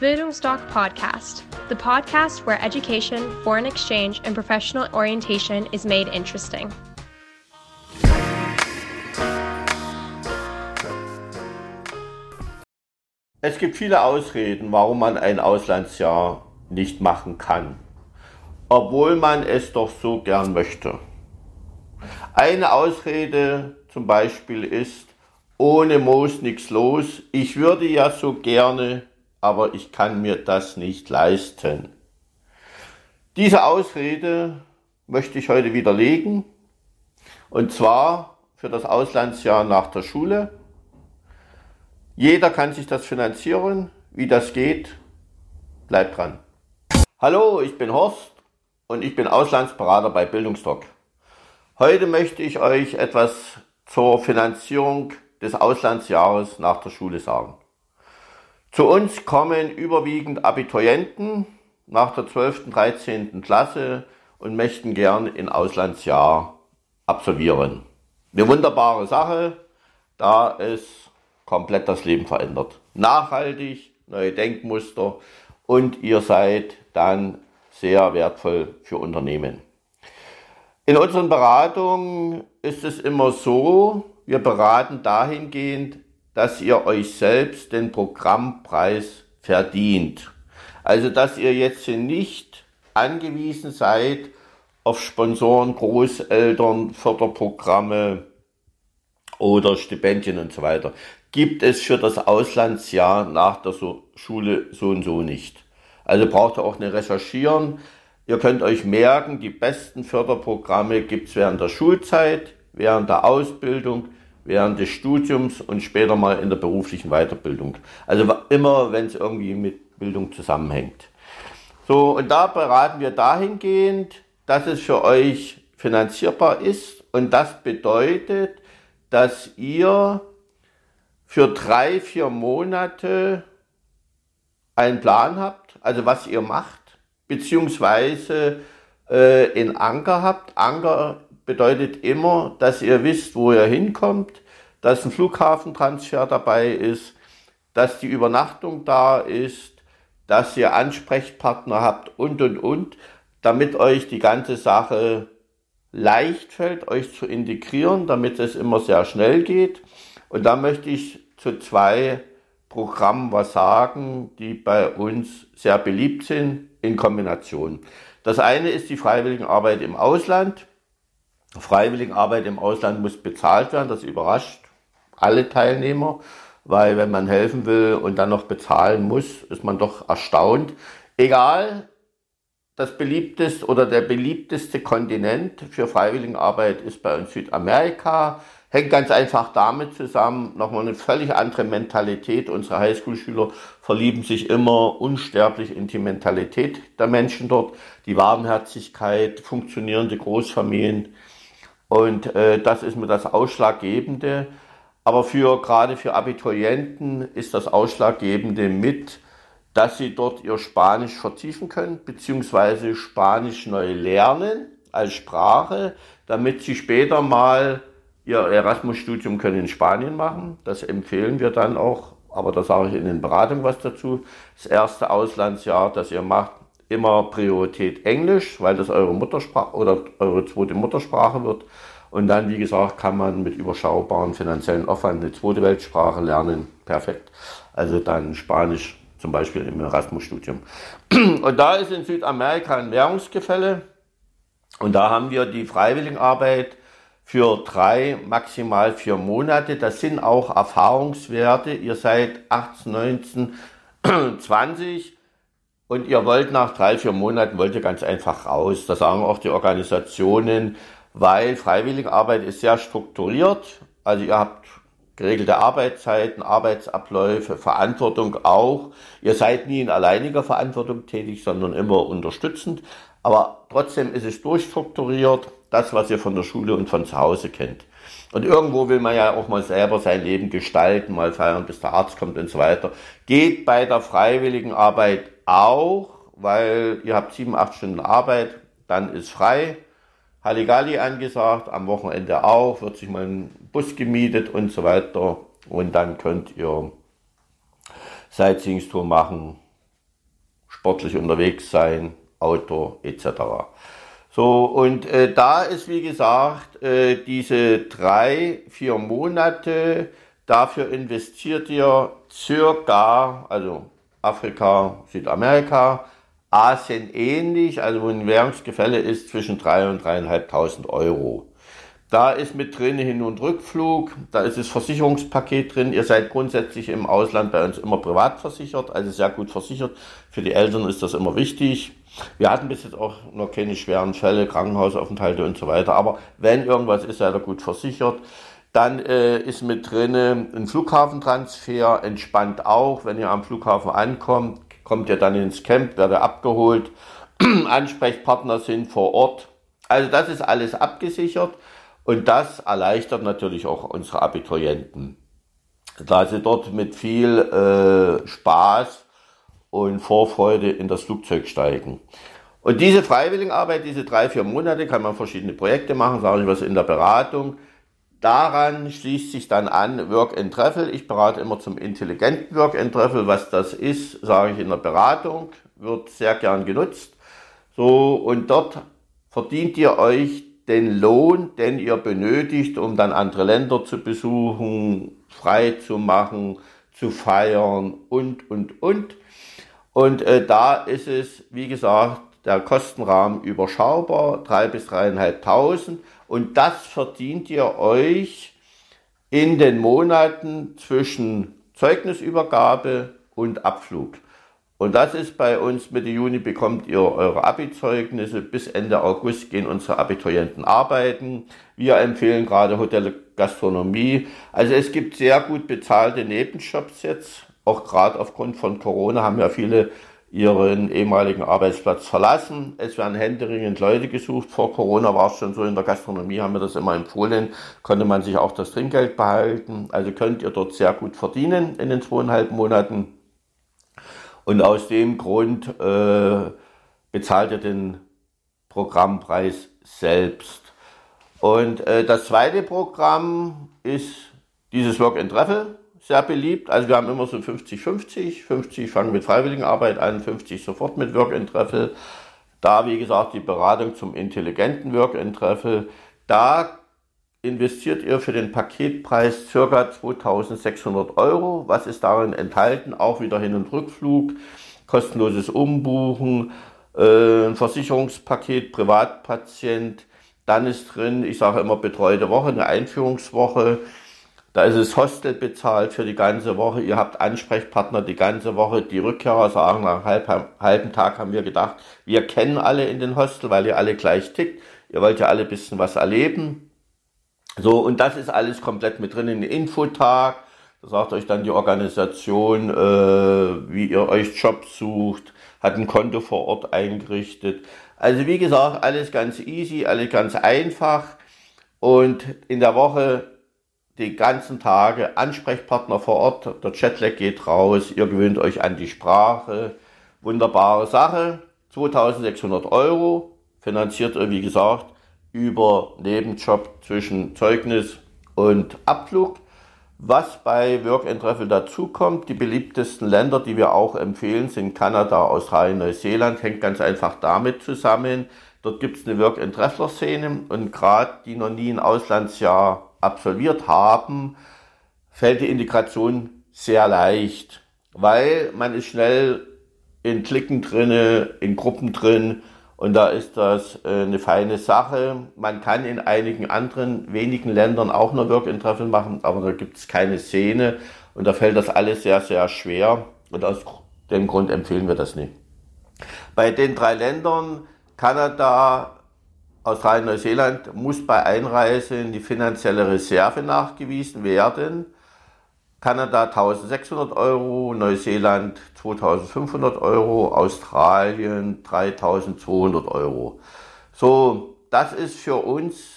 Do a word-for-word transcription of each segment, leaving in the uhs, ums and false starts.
Bildungsdoc podcast, the podcast where education, foreign exchange, and professional orientation is made interesting. Es gibt viele Ausreden, warum man ein Auslandsjahr nicht machen kann, obwohl man es doch so gern möchte. Eine Ausrede zum Beispiel ist, ohne Moos nichts los, ich würde ja so gerne, aber ich kann mir das nicht leisten. Diese Ausrede möchte ich heute widerlegen, und zwar für das Auslandsjahr nach der Schule. Jeder kann sich das finanzieren. Wie das geht, bleibt dran. Hallo, ich bin Horst und ich bin Auslandsberater bei Bildungsdoc. Heute möchte ich euch etwas zur Finanzierung des Auslandsjahres nach der Schule sagen. Zu uns kommen überwiegend Abiturienten nach der zwölften, dreizehnten Klasse und möchten gern ein Auslandsjahr absolvieren. Eine wunderbare Sache, da es komplett das Leben verändert. Nachhaltig, neue Denkmuster, und ihr seid dann sehr wertvoll für Unternehmen. In unseren Beratungen ist es immer so, wir beraten dahingehend, dass ihr euch selbst den Programmpreis verdient. Also, dass ihr jetzt hier nicht angewiesen seid auf Sponsoren, Großeltern, Förderprogramme oder Stipendien und so weiter. Gibt es für das Auslandsjahr nach der Schule so und so nicht. Also braucht ihr auch nicht recherchieren. Ihr könnt euch merken, die besten Förderprogramme gibt es während der Schulzeit, während der Ausbildung, während des Studiums und später mal in der beruflichen Weiterbildung. Also immer, wenn es irgendwie mit Bildung zusammenhängt. So, und da beraten wir dahingehend, dass es für euch finanzierbar ist, und das bedeutet, dass ihr für drei, vier Monate einen Plan habt, also was ihr macht, beziehungsweise äh, einen Anker habt. Anker bedeutet immer, dass ihr wisst, wo ihr hinkommt, dass ein Flughafentransfer dabei ist, dass die Übernachtung da ist, dass ihr Ansprechpartner habt und, und, und, damit euch die ganze Sache leicht fällt, euch zu integrieren, damit es immer sehr schnell geht. Und da möchte ich zu zwei Programmen was sagen, die bei uns sehr beliebt sind, in Kombination. Das eine ist die Freiwilligenarbeit im Ausland. Freiwilligenarbeit im Ausland muss bezahlt werden, das überrascht alle Teilnehmer, weil wenn man helfen will und dann noch bezahlen muss, ist man doch erstaunt. Egal, das beliebteste oder der beliebteste Kontinent für Freiwilligenarbeit ist bei uns Südamerika. Hängt ganz einfach damit zusammen, nochmal eine völlig andere Mentalität. Unsere Highschool-Schüler verlieben sich immer unsterblich in die Mentalität der Menschen dort, die Warmherzigkeit, funktionierende Großfamilien. Und äh, das ist mir das Ausschlaggebende. Aber für gerade für Abiturienten ist das Ausschlaggebende mit, dass sie dort ihr Spanisch vertiefen können, beziehungsweise Spanisch neu lernen als Sprache, damit sie später mal ihr Erasmus-Studium können in Spanien machen. Das empfehlen wir dann auch, aber da sage ich in den Beratungen was dazu. Das erste Auslandsjahr, das ihr macht, immer Priorität Englisch, weil das eure Muttersprache oder eure zweite Muttersprache wird. Und dann, wie gesagt, kann man mit überschaubarem finanziellen Aufwand eine zweite Weltsprache lernen. Perfekt. Also dann Spanisch zum Beispiel im Erasmus-Studium. Und da ist in Südamerika ein Währungsgefälle. Und da haben wir die Freiwilligenarbeit für drei, maximal vier Monate. Das sind auch Erfahrungswerte. Ihr seid achtzehn, neunzehn, zwanzig und ihr wollt nach drei, vier Monaten wollt ihr ganz einfach raus. Das sagen auch die Organisationen, weil Freiwilligenarbeit ist sehr strukturiert. Also ihr habt geregelte Arbeitszeiten, Arbeitsabläufe, Verantwortung auch. Ihr seid nie in alleiniger Verantwortung tätig, sondern immer unterstützend. Aber trotzdem ist es durchstrukturiert, das, was ihr von der Schule und von zu Hause kennt. Und irgendwo will man ja auch mal selber sein Leben gestalten, mal feiern, bis der Arzt kommt und so weiter. Geht bei der Freiwilligenarbeit auch, weil ihr habt sieben, acht Stunden Arbeit, dann ist frei. Halligalli angesagt, am Wochenende auch, wird sich mal ein Bus gemietet und so weiter. Und dann könnt ihr Sightseeing-Tour machen, sportlich unterwegs sein, Outdoor et cetera. So, und äh, da ist, wie gesagt, äh, diese drei, vier Monate, dafür investiert ihr circa, also Afrika, Südamerika, Asien ähnlich, also wo ein Währungsgefälle ist zwischen drei und dreitausendfünfhundert Euro. Da ist mit drin Hin- und Rückflug, da ist das Versicherungspaket drin. Ihr seid grundsätzlich im Ausland bei uns immer privat versichert, also sehr gut versichert. Für die Eltern ist das immer wichtig. Wir hatten bis jetzt auch noch keine schweren Fälle, Krankenhausaufenthalte und so weiter. Aber wenn irgendwas ist, seid ihr gut versichert. Dann äh, ist mit drin ein Flughafentransfer, entspannt auch. Wenn ihr am Flughafen ankommt, kommt ihr dann ins Camp, werdet abgeholt. Ansprechpartner sind vor Ort. Also das ist alles abgesichert. Und das erleichtert natürlich auch unsere Abiturienten, da sie dort mit viel äh, Spaß und Vorfreude in das Flugzeug steigen. Und diese Freiwilligenarbeit, diese drei, vier Monate, kann man verschiedene Projekte machen, sage ich was in der Beratung. Daran schließt sich dann an Work and Travel. Ich berate immer zum intelligenten Work and Travel. Was das ist, sage ich in der Beratung, wird sehr gern genutzt. So, und dort verdient ihr euch den Lohn, den ihr benötigt, um dann andere Länder zu besuchen, frei zu machen, zu feiern und, und, und. Und äh, da ist es, wie gesagt, der Kostenrahmen überschaubar, drei bis dreitausendfünfhundert. Und das verdient ihr euch in den Monaten zwischen Zeugnisübergabe und Abflug. Und das ist bei uns, Mitte Juni bekommt ihr eure Abi-Zeugnisse, bis Ende August gehen unsere Abiturienten arbeiten. Wir empfehlen gerade Hotel, Gastronomie. Also es gibt sehr gut bezahlte Nebenjobs jetzt, auch gerade aufgrund von Corona haben ja viele ihren ehemaligen Arbeitsplatz verlassen. Es werden händeringend Leute gesucht, vor Corona war es schon so, in der Gastronomie haben wir das immer empfohlen, konnte man sich auch das Trinkgeld behalten. Also könnt ihr dort sehr gut verdienen in den zweieinhalb Monaten. Und aus dem Grund äh, bezahlt ihr den Programmpreis selbst. Und äh, das zweite Programm ist dieses Work and Travel, sehr beliebt. Also wir haben immer so fünfzig fünfzig. fünfzig fangen mit Freiwilligenarbeit an, fünfzig sofort mit Work and Travel. Da, wie gesagt, die Beratung zum intelligenten Work and Travel. Da investiert ihr für den Paketpreis ca. zweitausendsechshundert Euro. Was ist darin enthalten? Auch wieder Hin- und Rückflug, kostenloses Umbuchen, äh, Versicherungspaket, Privatpatient. Dann ist drin, ich sage immer, betreute Woche, eine Einführungswoche. Da ist das Hostel bezahlt für die ganze Woche. Ihr habt Ansprechpartner die ganze Woche. Die Rückkehrer sagen, nach einem halben Tag haben wir gedacht, wir kennen alle in den Hostel, weil ihr alle gleich tickt. Ihr wollt ja alle ein bisschen was erleben. So, und das ist alles komplett mit drin in den Infotag. Da sagt euch dann die Organisation, äh, wie ihr euch Jobs sucht, hat ein Konto vor Ort eingerichtet. Also wie gesagt, alles ganz easy, alles ganz einfach. Und in der Woche die ganzen Tage Ansprechpartner vor Ort, der Jetlag geht raus, ihr gewöhnt euch an die Sprache. Wunderbare Sache, zweitausendsechshundert Euro, finanziert ihr, wie gesagt, über Nebenjob zwischen Zeugnis und Abflug. Was bei Work and Travel dazu kommt, die beliebtesten Länder, die wir auch empfehlen, sind Kanada, Australien, Neuseeland, hängt ganz einfach damit zusammen. Dort gibt es eine Work and Traveler Szene und gerade die noch nie ein Auslandsjahr absolviert haben, fällt die Integration sehr leicht, weil man ist schnell in Klicken drinne, in Gruppen drin. Und da ist das eine feine Sache. Man kann in einigen anderen, wenigen Ländern auch noch Work and Travel machen, aber da gibt es keine Szene und da fällt das alles sehr, sehr schwer. Und aus dem Grund empfehlen wir das nicht. Bei den drei Ländern, Kanada, Australien, Neuseeland, muss bei Einreise die finanzielle Reserve nachgewiesen werden. Kanada eintausendsechshundert Euro, Neuseeland zweitausendfünfhundert Euro, Australien dreitausendzweihundert Euro. So, das ist für uns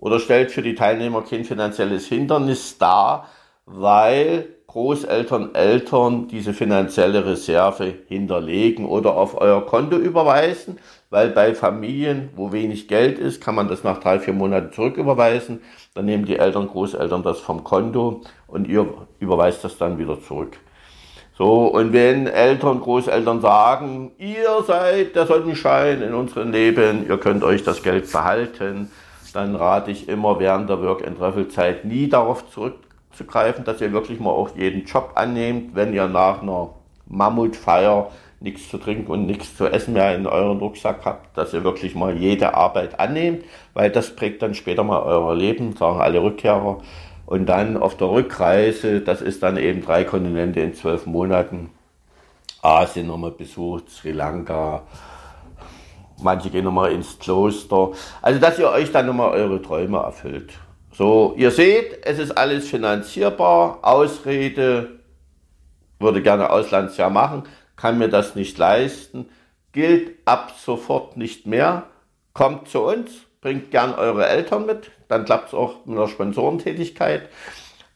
oder stellt für die Teilnehmer kein finanzielles Hindernis dar, weil Großeltern, Eltern diese finanzielle Reserve hinterlegen oder auf euer Konto überweisen, weil bei Familien, wo wenig Geld ist, kann man das nach drei, vier Monaten zurücküberweisen. Dann nehmen die Eltern, Großeltern das vom Konto und ihr überweist das dann wieder zurück. So, und wenn Eltern, Großeltern sagen, ihr seid der Sonnenschein in unserem Leben, ihr könnt euch das Geld behalten, dann rate ich immer während der Work-and-Travel-Zeit nie darauf zurückzugreifen, dass ihr wirklich mal auch jeden Job annehmt, wenn ihr nach einer Mammutfeier nichts zu trinken und nichts zu essen mehr in euren Rucksack habt, dass ihr wirklich mal jede Arbeit annehmt, weil das prägt dann später mal euer Leben, sagen alle Rückkehrer. Und dann auf der Rückreise, das ist dann eben drei Kontinente in zwölf Monaten. Asien nochmal besucht, Sri Lanka, manche gehen nochmal ins Kloster. Also, dass ihr euch dann nochmal eure Träume erfüllt. So, ihr seht, es ist alles finanzierbar. Ausrede, würde gerne Auslandsjahr machen, kann mir das nicht leisten, gilt ab sofort nicht mehr. Kommt zu uns, bringt gern eure Eltern mit, dann klappt es auch mit der Sponsorentätigkeit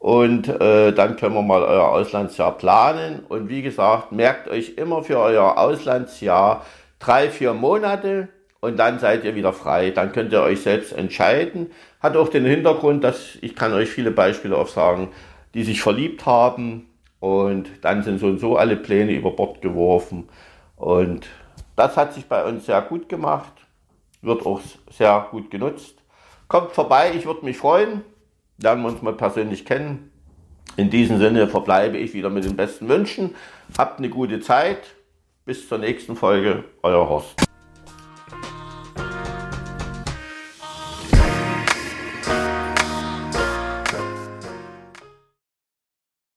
und äh, dann können wir mal euer Auslandsjahr planen. Und wie gesagt, merkt euch immer für euer Auslandsjahr drei, vier Monate und dann seid ihr wieder frei. Dann könnt ihr euch selbst entscheiden. Hat auch den Hintergrund, dass ich kann euch viele Beispiele aufsagen, die sich verliebt haben und dann sind so und so alle Pläne über Bord geworfen. Und das hat sich bei uns sehr gut gemacht, wird auch sehr gut genutzt. Kommt vorbei, ich würde mich freuen. Lernen wir uns mal persönlich kennen. In diesem Sinne verbleibe ich wieder mit den besten Wünschen. Habt eine gute Zeit. Bis zur nächsten Folge, euer Horst.